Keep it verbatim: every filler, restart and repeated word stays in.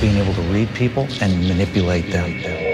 being able to read people and manipulate them.